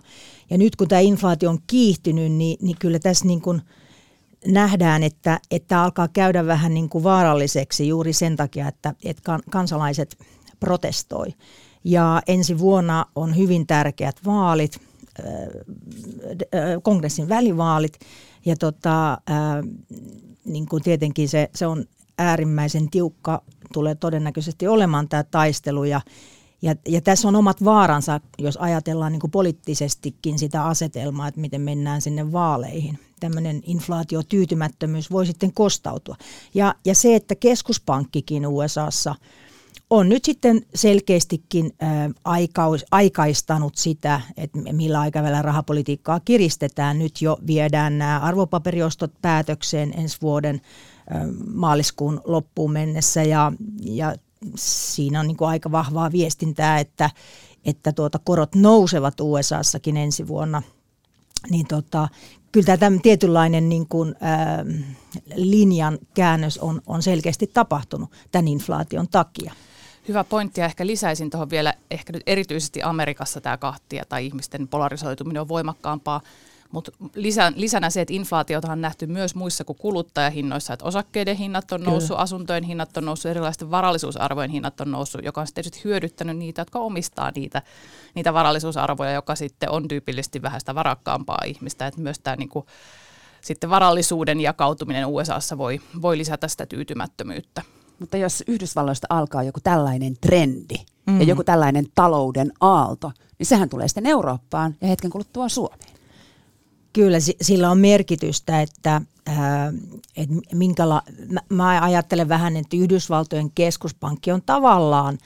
ja nyt kun tämä inflaatio on kiihtynyt, niin, niin kyllä tässä niin kun nähdään, että, että alkaa käydä vähän niin kuin vaaralliseksi juuri sen takia, että, että kansalaiset protestoi. Ja ensi vuonna on hyvin tärkeät vaalit, äh, kongressin välivaalit. Ja tota, äh, niin kuin tietenkin se, se on äärimmäisen tiukka, tulee todennäköisesti olemaan tämä taistelu. Ja, ja, ja tässä on omat vaaransa, jos ajatellaan niin kuin poliittisestikin sitä asetelmaa, että miten mennään sinne vaaleihin. Tämmöinen inflaatiotyytymättömyys voi sitten kostautua. Ja, ja se, että keskuspankkikin U S A:ssa on nyt sitten selkeästikin aikaistanut sitä, että millä aikavälillä rahapolitiikkaa kiristetään. Nyt jo viedään nämä arvopaperiostot päätökseen ensi vuoden maaliskuun loppuun mennessä. Ja, ja siinä on niin kuin aika vahvaa viestintää, että, että tuota korot nousevat U S A:ssakin ensi vuonna. Niin tota, kyllä tämä tietynlainen niin kuin, ää, linjan käännös on, on selkeästi tapahtunut tämän inflaation takia. Hyvä pointti, ja ehkä lisäisin tuohon vielä, ehkä nyt erityisesti Amerikassa tämä kahtia tai ihmisten polarisoituminen on voimakkaampaa, mutta lisä, lisänä se, että inflaatiota on nähty myös muissa kuin kuluttajahinnoissa, että osakkeiden hinnat on noussut, Kyllä. asuntojen hinnat on noussut, erilaisten varallisuusarvojen hinnat on noussut, joka on sitten tietysti hyödyttänyt niitä, jotka omistaa niitä, niitä varallisuusarvoja, joka sitten on tyypillisesti vähän sitä varakkaampaa ihmistä, että myös tämä niinku, sitten varallisuuden jakautuminen U S A:ssa voi, voi lisätä sitä tyytymättömyyttä. Mutta jos Yhdysvalloista alkaa joku tällainen trendi mm. ja joku tällainen talouden aalto, niin sehän tulee sitten Eurooppaan ja hetken kuluttua Suomeen. Kyllä, sillä on merkitystä, että, että minkäla... mä ajattelen vähän, että Yhdysvaltojen keskuspankki on tavallaan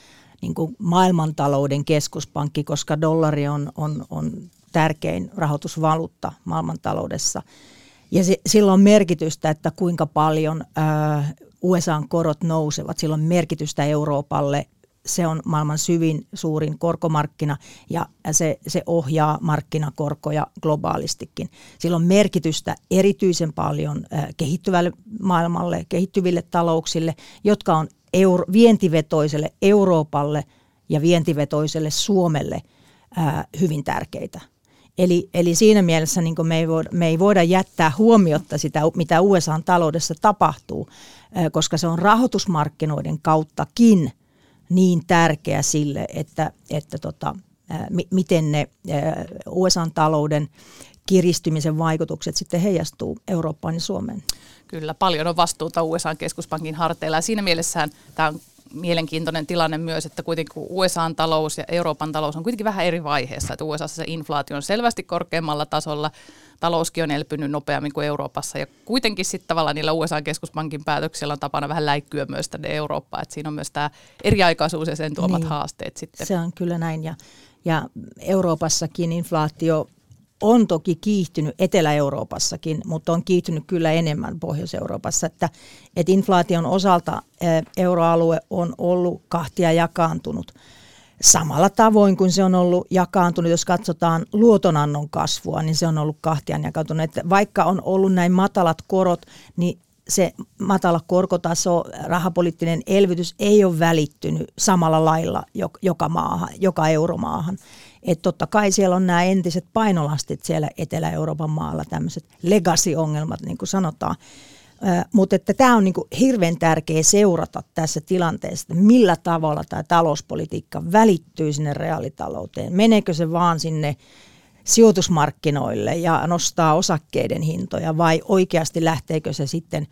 niin kuin maailmantalouden keskuspankki, koska dollari on, on, on tärkein rahoitusvaluutta maailmantaloudessa. Ja se, sillä on merkitystä, että kuinka paljon ää, U S A:n korot nousevat. Sillä on merkitystä Euroopalle. Se on maailman syvin, suurin korkomarkkina ja se, se ohjaa markkinakorkoja globaalistikin. Sillä on merkitystä erityisen paljon ää, kehittyvälle maailmalle, kehittyville talouksille, jotka on euro, vientivetoiselle Euroopalle ja vientivetoiselle Suomelle ää, hyvin tärkeitä. Eli, eli siinä mielessä niin me, ei voida, me ei voida jättää huomiotta sitä, mitä U S A:n taloudessa tapahtuu, koska se on rahoitusmarkkinoiden kauttakin niin tärkeä sille, että, että tota, miten ne U S A:n talouden kiristymisen vaikutukset sitten heijastuu Eurooppaan ja Suomeen. Kyllä, paljon on vastuuta U S A:n keskuspankin harteilla ja siinä mielessään tämä on mielenkiintoinen tilanne myös, että kuitenkin U S A:n talous ja Euroopan talous on kuitenkin vähän eri vaiheessa. Että U S A:ssa se inflaatio on selvästi korkeammalla tasolla, talouskin on elpynyt nopeammin kuin Euroopassa ja kuitenkin sitten tavallaan niillä U S A:n keskuspankin päätöksillä on tapana vähän läikkyä myös tänne Eurooppaan. Että siinä on myös tämä eriaikaisuus ja sen tuomat niin, haasteet sitten. Se on kyllä näin ja, ja Euroopassakin inflaatio on toki kiihtynyt Etelä-Euroopassakin, mutta on kiihtynyt kyllä enemmän Pohjois-Euroopassa. Että, että inflaation osalta euroalue on ollut kahtia jakaantunut samalla tavoin kuin se on ollut jakaantunut. Jos katsotaan luotonannon kasvua, niin se on ollut kahtia jakaantunut. Että vaikka on ollut näin matalat korot, niin se matala korkotaso, rahapoliittinen elvytys ei ole välittynyt samalla lailla joka maahan, joka euromaahan. Että totta kai siellä on nämä entiset painolastit siellä Etelä-Euroopan maalla, tämmöiset legacy-ongelmat, niin kuin sanotaan. Mutta tämä on niin kuin hirveän tärkeä seurata tässä tilanteessa, millä tavalla tämä talouspolitiikka välittyy sinne reaalitalouteen. Meneekö se vaan sinne sijoitusmarkkinoille ja nostaa osakkeiden hintoja vai oikeasti lähteekö se sitten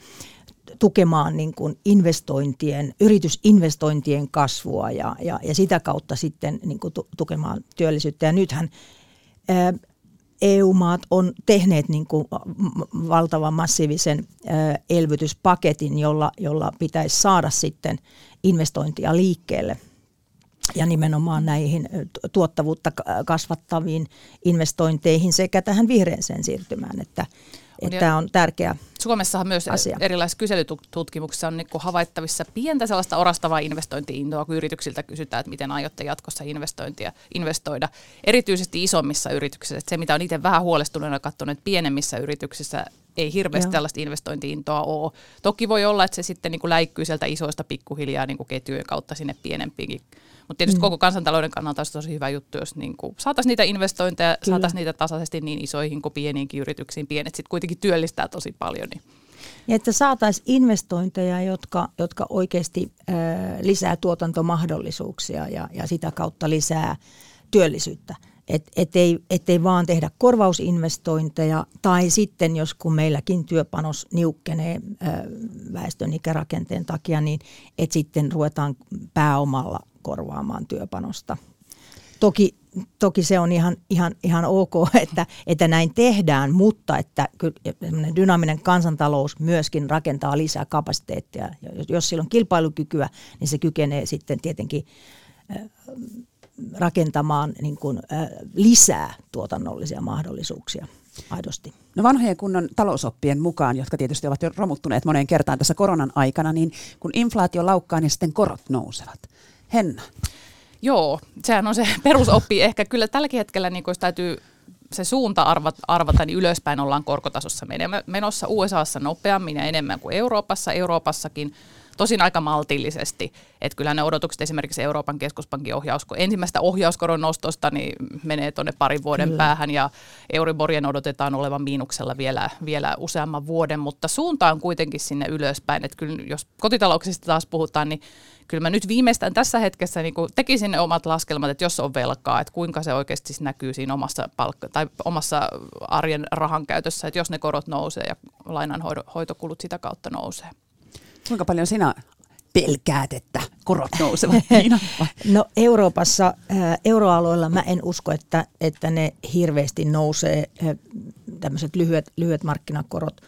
tukemaan niin kuin investointien, yritysinvestointien kasvua ja, ja, ja sitä kautta sitten niin kuin tu, tukemaan työllisyyttä. Ja nythän ää, E U-maat on tehneet niin kuin valtavan massiivisen ää, elvytyspaketin, jolla, jolla pitäisi saada sitten investointia liikkeelle. Ja nimenomaan näihin tuottavuutta kasvattaviin investointeihin sekä tähän vihreäseen siirtymään, että tämä on tärkeä Suomessahan myös asia. Erilaisissa kyselytutkimuksissa on niin kuin havaittavissa pientä sellaista orastavaa investointi-intoa, kun yrityksiltä kysytään, että miten aiotte jatkossa investointia investoida. Erityisesti isommissa yrityksissä, että se mitä on itse vähän huolestuneena katsonut, että pienemmissä yrityksissä ei hirveästi Joo. tällaista investointi-intoa ole. Toki voi olla, että se sitten niin kuin läikkyy sieltä isoista pikkuhiljaa niin kuin ketjujen kautta sinne pienempiinkin. Mutta tietysti mm. koko kansantalouden kannalta olisi tosi hyvä juttu, jos niinku saataisiin niitä investointeja, saataisiin niitä tasaisesti niin isoihin kuin pieniinkin yrityksiin. Pienet sitten kuitenkin työllistää tosi paljon. Niin. Ja että saataisiin investointeja, jotka, jotka oikeasti äh, lisää tuotantomahdollisuuksia ja, ja sitä kautta lisää työllisyyttä. Et, ettei, ettei vaan tehdä korvausinvestointeja, tai sitten jos kun meilläkin työpanos niukkenee ö, väestön ikärakenteen takia, niin et sitten ruvetaan pääomalla korvaamaan työpanosta. Toki, toki se on ihan, ihan, ihan ok, että, että näin tehdään, mutta että dynaaminen kansantalous myöskin rakentaa lisää kapasiteettia. Jos sillä on kilpailukykyä, niin se kykenee sitten tietenkin ö, rakentamaan niin kuin, äh, lisää tuotannollisia mahdollisuuksia aidosti. No vanhojen kunnon talousoppien mukaan, jotka tietysti ovat jo romuttuneet moneen kertaan tässä koronan aikana, niin kun inflaatio laukkaa, niin sitten korot nousevat. Henna? Joo, sehän on se perusoppi. Ehkä kyllä tälläkin hetkellä niin kun täytyy se suunta arvata, niin ylöspäin ollaan korkotasossa menossa U S A:ssa nopeammin ja enemmän kuin Euroopassa, Euroopassakin. Tosin aika maltillisesti, että kyllä ne odotukset esimerkiksi Euroopan keskuspankin ohjausko, ensimmäistä ohjauskoron nostosta niin menee tuonne parin vuoden kyllä. päähän ja Euriborien odotetaan olevan miinuksella vielä, vielä useamman vuoden, mutta suunta on kuitenkin sinne ylöspäin, että kyllä jos kotitalouksista taas puhutaan, niin kyllä mä nyt viimeistään tässä hetkessä niin kun tekisin ne omat laskelmat, että jos on velkaa, että kuinka se oikeasti näkyy siinä omassa, palkka- tai omassa arjen rahan käytössä, että jos ne korot nousee ja lainanhoitokulut sitä kautta nousee. Kuinka paljon sinä pelkäät, että korot nousevat, Tiina? No Euroopassa, euroalueella mä en usko, että, että ne hirveästi nousee, tämmöiset lyhyet, lyhyet markkinakorot,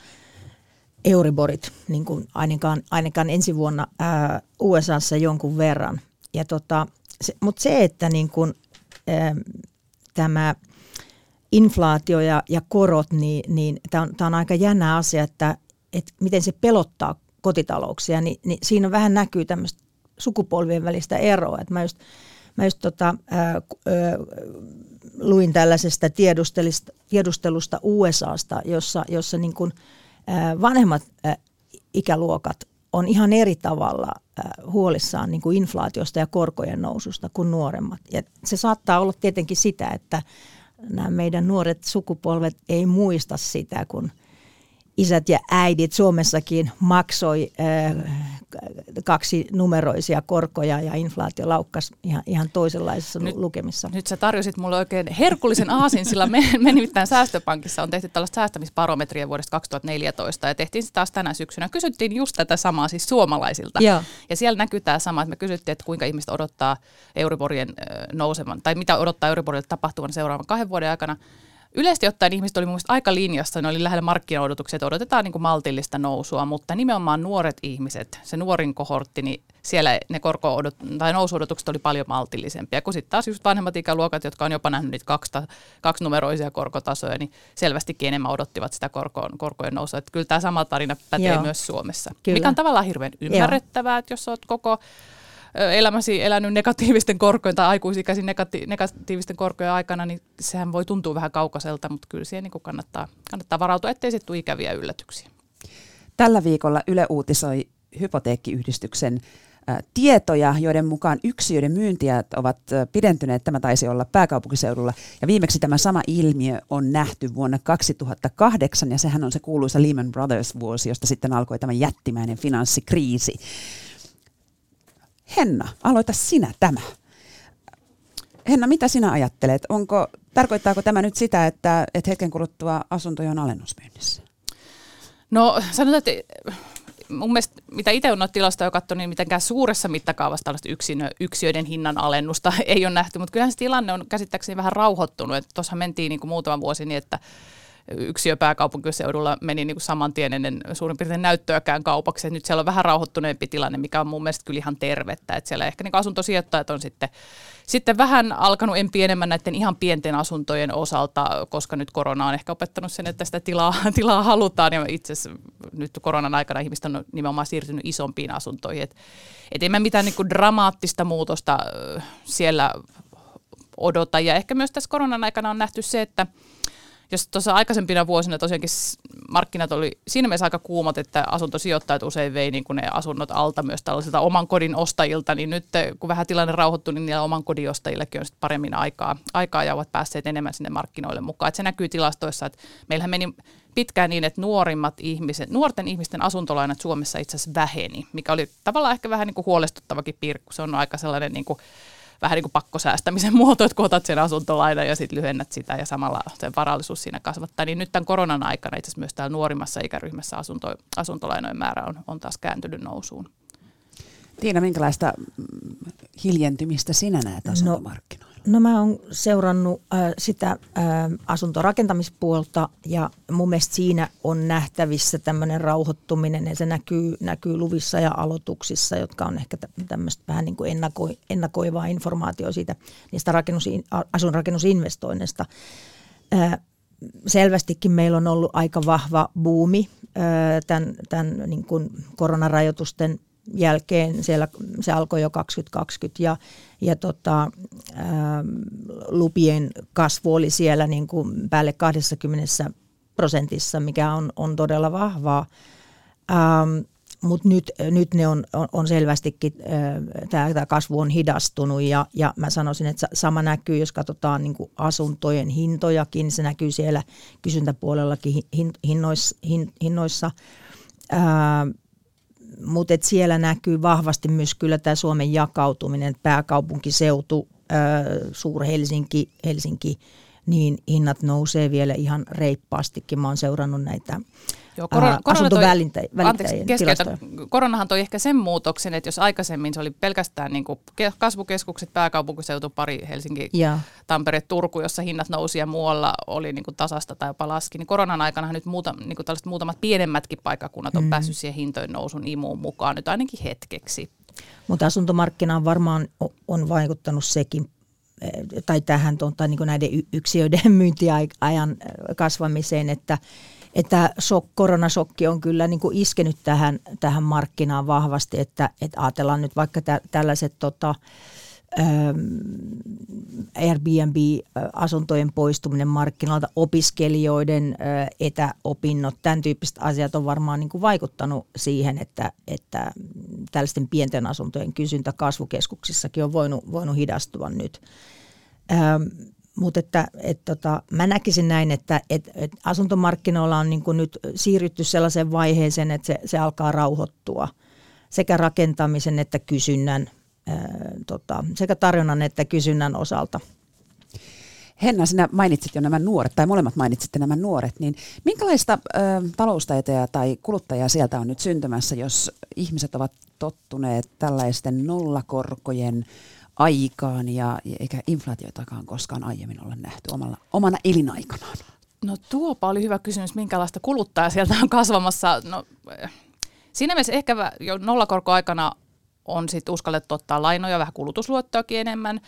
euriborit, niin kuin ainakaan, ainakaan ensi vuonna ää, U S A:ssa jonkun verran. Ja tota, se, mutta se, että niin kun, ää, tämä inflaatio ja, ja korot, niin, niin tämä on, on aika jännä asia, että et miten se pelottaa kotitalouksia, niin, niin siinä vähän näkyy tämmöistä sukupolvien välistä eroa. Et mä just, mä just tota, ää, ää, luin tällaisesta tiedustelusta, tiedustelusta U S A:sta, jossa, jossa niin kun, ää, vanhemmat ää, ikäluokat on ihan eri tavalla ää, huolissaan niin kun inflaatiosta ja korkojen noususta kuin nuoremmat. Ja se saattaa olla tietenkin sitä, että nämä meidän nuoret sukupolvet ei muista sitä, kun isät ja äidit Suomessakin maksoi äh, kaksi numeroisia korkoja ja inflaatio laukkasi ihan, ihan toisenlaisissa nyt, lukemissa. Nyt sä tarjosit mulle oikein herkullisen aasin, sillä me, me nimittäin Säästöpankissa on tehty tällaista säästämisbarometria vuodesta kaksituhattaneljätoista ja tehtiin se taas tänä syksynä. Kysyttiin just tätä samaa siis suomalaisilta. Joo. Ja siellä näkyy tämä sama, että me kysyttiin, että kuinka ihmiset odottaa euriborien nousevan tai mitä odottaa euriborille tapahtuvan seuraavan kahden vuoden aikana. Yleisesti ottaen ihmiset oli mun mielestä aika linjassa, ne oli lähellä markkinaodotuksia, että odotetaan niin kuin maltillista nousua, mutta nimenomaan nuoret ihmiset, se nuorin kohortti, niin siellä ne korko-odot- tai nousuodotukset oli paljon maltillisempia, kun sitten taas just vanhemmat ikäluokat, jotka on jopa nähnyt niitä kaksta, kaksinumeroisia korkotasoja, niin selvästikin enemmän odottivat sitä korkoon, korkojen nousua. Että kyllä tämä sama tarina pätee Joo. myös Suomessa, kyllä. mikä on tavallaan hirveän ymmärrettävää, että jos olet koko elämäsi elänyt negatiivisten korkojen tai aikuisikäisin negati- negatiivisten korkojen aikana, niin sehän voi tuntua vähän kaukaiselta, mutta kyllä siihen niin kannattaa, kannattaa varautua, ettei se tule ikäviä yllätyksiä. Tällä viikolla Yle uutisoi hypoteekkiyhdistyksen ä, tietoja, joiden mukaan yksiöiden myyntiä ovat ä, pidentyneet. Tämä taisi olla pääkaupunkiseudulla. Ja viimeksi tämä sama ilmiö on nähty vuonna kaksituhattakahdeksan, ja sehän on se kuuluisa Lehman Brothers-vuosi, josta sitten alkoi tämä jättimäinen finanssikriisi. Henna, aloita sinä tämä. Henna, mitä sinä ajattelet? Onko, tarkoittaako tämä nyt sitä, että, että hetken kuluttua asuntoja on alennusmyynnissä? No sanotaan, että mun mielestä, mitä itse on noita tilastoja katsonut, niin mitenkään suuressa mittakaavassa tällaista yksinö, yksiöiden hinnan alennusta ei ole nähty, mutta kyllähän se tilanne on käsittääkseni vähän rauhoittunut. Tuossa mentiin niin kuin muutama vuosi niin, että yksiö pääkaupunkiseudulla meni niin kuin saman tien ennen suurin piirtein näyttöäkään kaupaksi. Et nyt siellä on vähän rauhoittuneempi tilanne, mikä on mun mielestä kyllä ihan tervettä. Et siellä ehkä niin kuin asuntosijoittajat on sitten, sitten vähän alkanut en pienemmän näiden ihan pienten asuntojen osalta, koska nyt korona on ehkä opettanut sen, että sitä tilaa, tilaa halutaan. Ja itse asiassa nyt koronan aikana ihmiset on nimenomaan siirtynyt isompiin asuntoihin. Et, et ei mä mitään niin kuin dramaattista muutosta siellä odota. Ja ehkä myös tässä koronan aikana on nähty se, että jos tuossa aikaisempina vuosina tosiaankin markkinat oli siinä mielessä aika kuumat, että asuntosijoittajat usein vei niin kun ne asunnot alta myös tällaisilta oman kodin ostajilta, niin nyt kun vähän tilanne rauhoittui, niin niillä oman kodin ostajillekin on sitten paremmin aikaa, aikaa ja ovat päässeet enemmän sinne markkinoille mukaan. Et se näkyy tilastoissa, että meillähän meni pitkään niin, että nuorimmat ihmiset, nuorten ihmisten asuntolainat Suomessa itse asiassa väheni, mikä oli tavallaan ehkä vähän niin kuin huolestuttavakin piirre, kun se on aika sellainen niin kuin vähän niin kuin pakkosäästämisen muoto, että kun otat sen asuntolainan ja sitten lyhennät sitä ja samalla sen varallisuus siinä kasvattaa. Niin nyt tämän koronan aikana itse asiassa myös täällä nuorimmassa ikäryhmässä asunto, asuntolainojen määrä on, on taas kääntynyt nousuun. Tiina, minkälaista hiljentymistä sinä näet asuntomarkkinoilla? No, no mä oon seurannut äh, sitä äh, asuntorakentamispuolta ja mun mielestä siinä on nähtävissä tämmöinen rauhoittuminen ja se näkyy, näkyy luvissa ja aloituksissa, jotka on ehkä tämmöistä vähän niin kuin ennakoi, ennakoivaa informaatiota siitä niistä rakennus, asunrakennusinvestoinneista. Äh, Selvästikin meillä on ollut aika vahva buumi äh, tämän, tämän niin kuin koronarajoitusten jälkeen. Siellä se alkoi jo kaksituhattakaksikymmentä ja, ja tota, ää, lupien kasvu oli siellä niin kuin päälle kaksikymmentä prosentissa, mikä on, on todella vahvaa. Mutta nyt, nyt ne on, on, on selvästikin, tämä kasvu on hidastunut ja, ja mä sanoisin, että sama näkyy, jos katsotaan niin kuin asuntojen hintojakin, niin se näkyy siellä kysyntäpuolellakin hin, hinnois, hin, hinnoissa. Ää, Mutta siellä näkyy vahvasti myös kyllä tämä Suomen jakautuminen, pääkaupunkiseutu, Suur-Helsinki, Helsinki, niin hinnat nousee vielä ihan reippaastikin. Mä oon seurannut näitä Joo, korona, asuntovälittäjien tilastoja. Koronahan toi ehkä sen muutoksen, että jos aikaisemmin se oli pelkästään niin kuin kasvukeskukset, pääkaupunkiseutu, pari Helsinki, ja Tampere, Turku, jossa hinnat nousi ja muualla oli niin kuin tasasta tai jopa laski, niin koronan aikana nyt muuta, niin kuin tällaiset muutamat pienemmätkin paikkakunnat on mm. päässyt siihen hintojen nousun imuun mukaan nyt ainakin hetkeksi. Mutta asuntomarkkinaan varmaan on vaikuttanut sekin, tai tähän tuota, niin kuin näiden yksiöiden myyntiajan kasvamiseen, että, että sok, koronasokki on kyllä niin kuin iskenyt tähän, tähän markkinaan vahvasti, että, että ajatellaan nyt vaikka tä, tällaiset tota, Airbnb-asuntojen poistuminen markkinoilta, opiskelijoiden etäopinnot, tämän tyyppiset asiat on varmaan niin kuin vaikuttanut siihen, että, että tällaisten pienten asuntojen kysyntä kasvukeskuksissakin on voinut, voinut hidastua nyt. Ähm, mutta että, et tota, mä näkisin näin, että et, et asuntomarkkinoilla on niin kuin nyt siirrytty sellaiseen vaiheeseen, että se, se alkaa rauhoittua sekä rakentamisen että kysynnän Tota, sekä tarjonnan että kysynnän osalta. Henna, sinä mainitsit jo nämä nuoret, tai molemmat mainitsitte nämä nuoret, niin minkälaista ö, taloustaitoja tai kuluttajaa sieltä on nyt syntymässä, jos ihmiset ovat tottuneet tällaisten nollakorkojen aikaan, ja eikä inflaatiotakaan koskaan aiemmin olla nähty omalla, omana elinaikanaan? No tuopa oli hyvä kysymys, minkälaista kuluttajaa sieltä on kasvamassa. No, siinä mielessä ehkä jo nollakorkoaikana on sitten uskallettu ottaa lainoja, vähän kulutusluottoakin enemmän,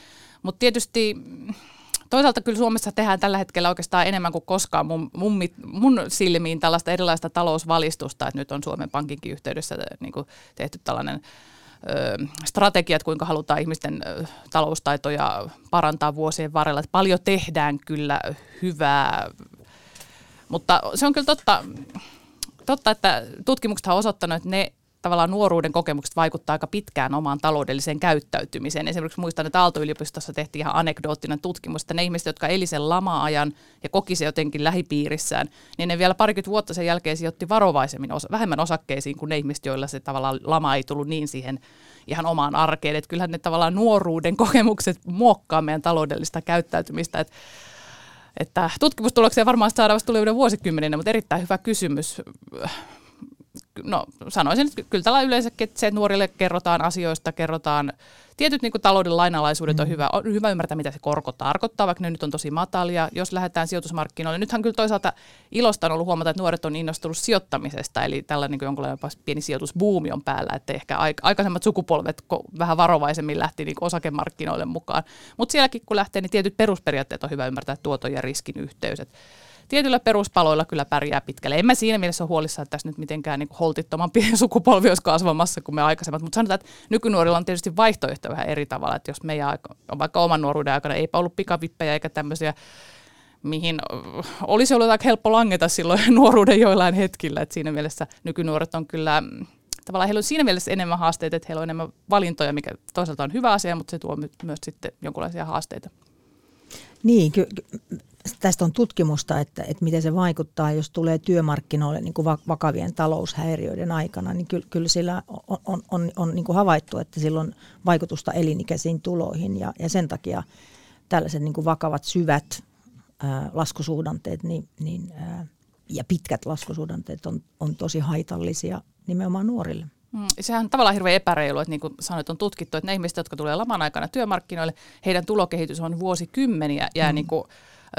mutta tietysti toisaalta kyllä Suomessa tehdään tällä hetkellä oikeastaan enemmän kuin koskaan mun, mun, mun silmiin tällaista erilaista talousvalistusta, että nyt on Suomen Pankinkin yhteydessä niin kuin tehty tällainen ö, strategia, että kuinka halutaan ihmisten ö, taloustaitoja parantaa vuosien varrella, että paljon tehdään kyllä hyvää, mutta se on kyllä totta, totta että tutkimukset on osoittanut, että ne tavallaan nuoruuden kokemukset vaikuttaa aika pitkään omaan taloudelliseen käyttäytymiseen. Esimerkiksi muistan, että Aalto-yliopistossa tehtiin ihan anekdoottinen tutkimus, että ne ihmiset, jotka eli sen lama-ajan ja koki se jotenkin lähipiirissään, niin ne vielä parikymmentä vuotta sen jälkeen sijoitti varovaisemmin, osa, vähemmän osakkeisiin kuin ne ihmiset, joilla se tavallaan lama ei tullut niin siihen ihan omaan arkeen. Että kyllähän ne tavallaan nuoruuden kokemukset muokkaa meidän taloudellista käyttäytymistä. Että, että tutkimustuloksia varmaan saadaan vasta tulevina vuosikymmeninä, mutta erittäin hyvä kysymys. No sanoisin, että kyllä tällä yleensäkin, että se, että nuorille kerrotaan asioista, kerrotaan tietyt niin kuin talouden lainalaisuudet on hyvä, on hyvä ymmärtää, mitä se korko tarkoittaa, vaikka ne nyt on tosi matalia, jos lähdetään sijoitusmarkkinoille. Nythän kyllä toisaalta ilosta on ollut huomata, että nuoret on innostunut sijoittamisesta, eli tällainen niin jonkinlainen pieni sijoitusbuumi on päällä, että ehkä aikaisemmat sukupolvet vähän varovaisemmin lähti niin kuin osakemarkkinoille mukaan. Mutta sielläkin kun lähtee, niin tietyt perusperiaatteet on hyvä ymmärtää, tuoton ja riskin yhteys. Tietyillä peruspaloilla kyllä pärjää pitkälle. En mä siinä mielessä ole huolissaan, että tässä nyt mitenkään niin holtittoman pieni sukupolvi olisi kasvamassa kuin me aikaisemmat. Mutta sanotaan, että nykynuorilla on tietysti vaihtoehto vähän eri tavalla. Että jos meidän aika, vaikka oman nuoruuden aikana eipä ollut pikavippejä eikä tämmöisiä, mihin olisi ollut aika helppo langeta silloin nuoruuden joillain hetkillä. Että siinä mielessä nykynuoret on kyllä, tavallaan heillä on siinä mielessä enemmän haasteita, että heillä on enemmän valintoja, mikä toisaalta on hyvä asia, mutta se tuo myös sitten jonkinlaisia haasteita. Niin, ky- tästä on tutkimusta, että, että miten se vaikuttaa, jos tulee työmarkkinoille niin kuin vakavien taloushäiriöiden aikana, niin kyllä, kyllä sillä on, on, on, on niin kuin havaittu, että sillä on vaikutusta elinikäisiin tuloihin ja, ja sen takia tällaiset niin kuin vakavat syvät ää, laskusuhdanteet niin, niin, ää, ja pitkät laskusuhdanteet on, on tosi haitallisia nimenomaan nuorille. Mm, sehän on tavallaan hirveän epäreilu, että niin kuin sanoit, on tutkittu, että ne ihmiset, jotka tulee laman aikana työmarkkinoille, heidän tulokehitys on vuosikymmeniä jää mm. niin kuin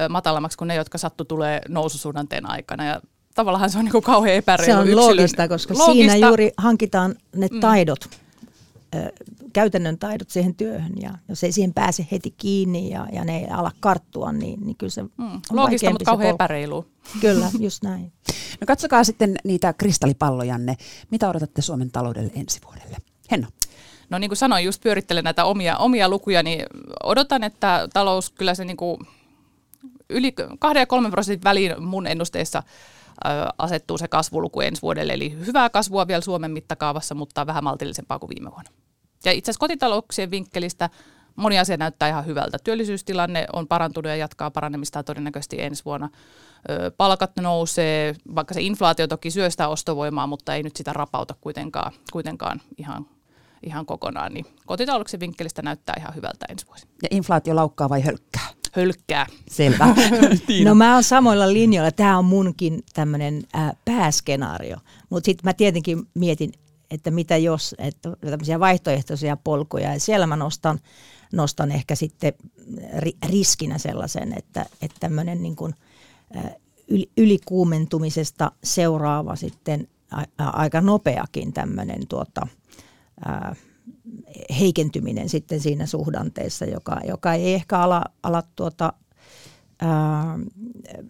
matalammaksi kuin ne, jotka sattu tulee noususuhdanteen aikana. Ja tavallaan se on niin kuin kauhean epäreilu yksilön. Se on loogista, koska loogista. Siinä juuri hankitaan ne taidot, mm. ö, käytännön taidot siihen työhön. Ja jos ei siihen pääse heti kiinni ja, ja ne ei ala karttua, niin, niin kyllä se mm. on loogista, mutta kauhean epäreilu. Kyllä, just näin. No katsokaa sitten niitä kristallipallojanne. Mitä odotatte Suomen taloudelle ensi vuodelle? Henna. No niin kuin sanoin, just pyörittelen näitä omia, omia lukuja, niin odotan, että talous kyllä se niin kuin yli kaksi ja kolme prosentin väliin mun ennusteissa asettuu se kasvuluku ensi vuodelle, eli hyvää kasvua vielä Suomen mittakaavassa, mutta vähän maltillisempaa kuin viime vuonna. Ja itse asiassa kotitalouksien vinkkelistä moni asia näyttää ihan hyvältä. Työllisyystilanne on parantunut ja jatkaa paranemista todennäköisesti ensi vuonna. Palkat nousee, vaikka se inflaatio toki syö sitä ostovoimaa, mutta ei nyt sitä rapauta kuitenkaan, kuitenkaan ihan, ihan kokonaan. Niin kotitalouksien vinkkelistä näyttää ihan hyvältä ensi vuosi. Ja inflaatio laukkaa vai hölkkää? Hölkkää. Selvä. No mä oon samoilla linjoilla. Tämä on munkin tämmöinen äh, pääskenaario. Mutta sitten mä tietenkin mietin, että mitä jos, että tämmöisiä vaihtoehtoisia polkuja. Ja siellä mä nostan, nostan ehkä sitten ri, riskinä sellaisen, että, että tämmöinen niin kuin äh, ylikuumentumisesta seuraava sitten a, a, aika nopeakin tämmöinen tuota... Äh, heikentyminen sitten siinä suhdanteessa, joka, joka ei ehkä ala, ala tuota, ää,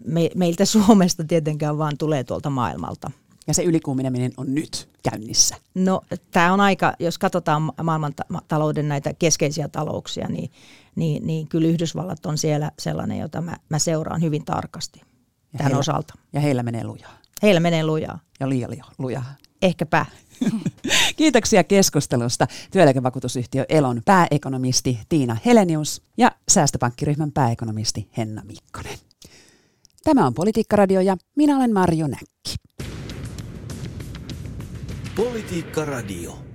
me, meiltä Suomesta tietenkään, vaan tulee tuolta maailmalta. Ja se ylikuumeneminen on nyt käynnissä. No tämä on aika, jos katsotaan maailmantalouden näitä keskeisiä talouksia, niin, niin, niin kyllä Yhdysvallat on siellä sellainen, jota mä, mä seuraan hyvin tarkasti ja tämän heillä, osalta. Ja heillä menee lujaa. Heillä menee lujaa. Ja liian lujaa. Ehkäpä. Kiitoksia keskustelusta työeläkevakuutusyhtiö Elon pääekonomisti Tiina Helenius ja Säästöpankkiryhmän pääekonomisti Henna Mikkonen. Tämä on Politiikkaradio ja minä olen Marjo Näkki. Politiikkaradio.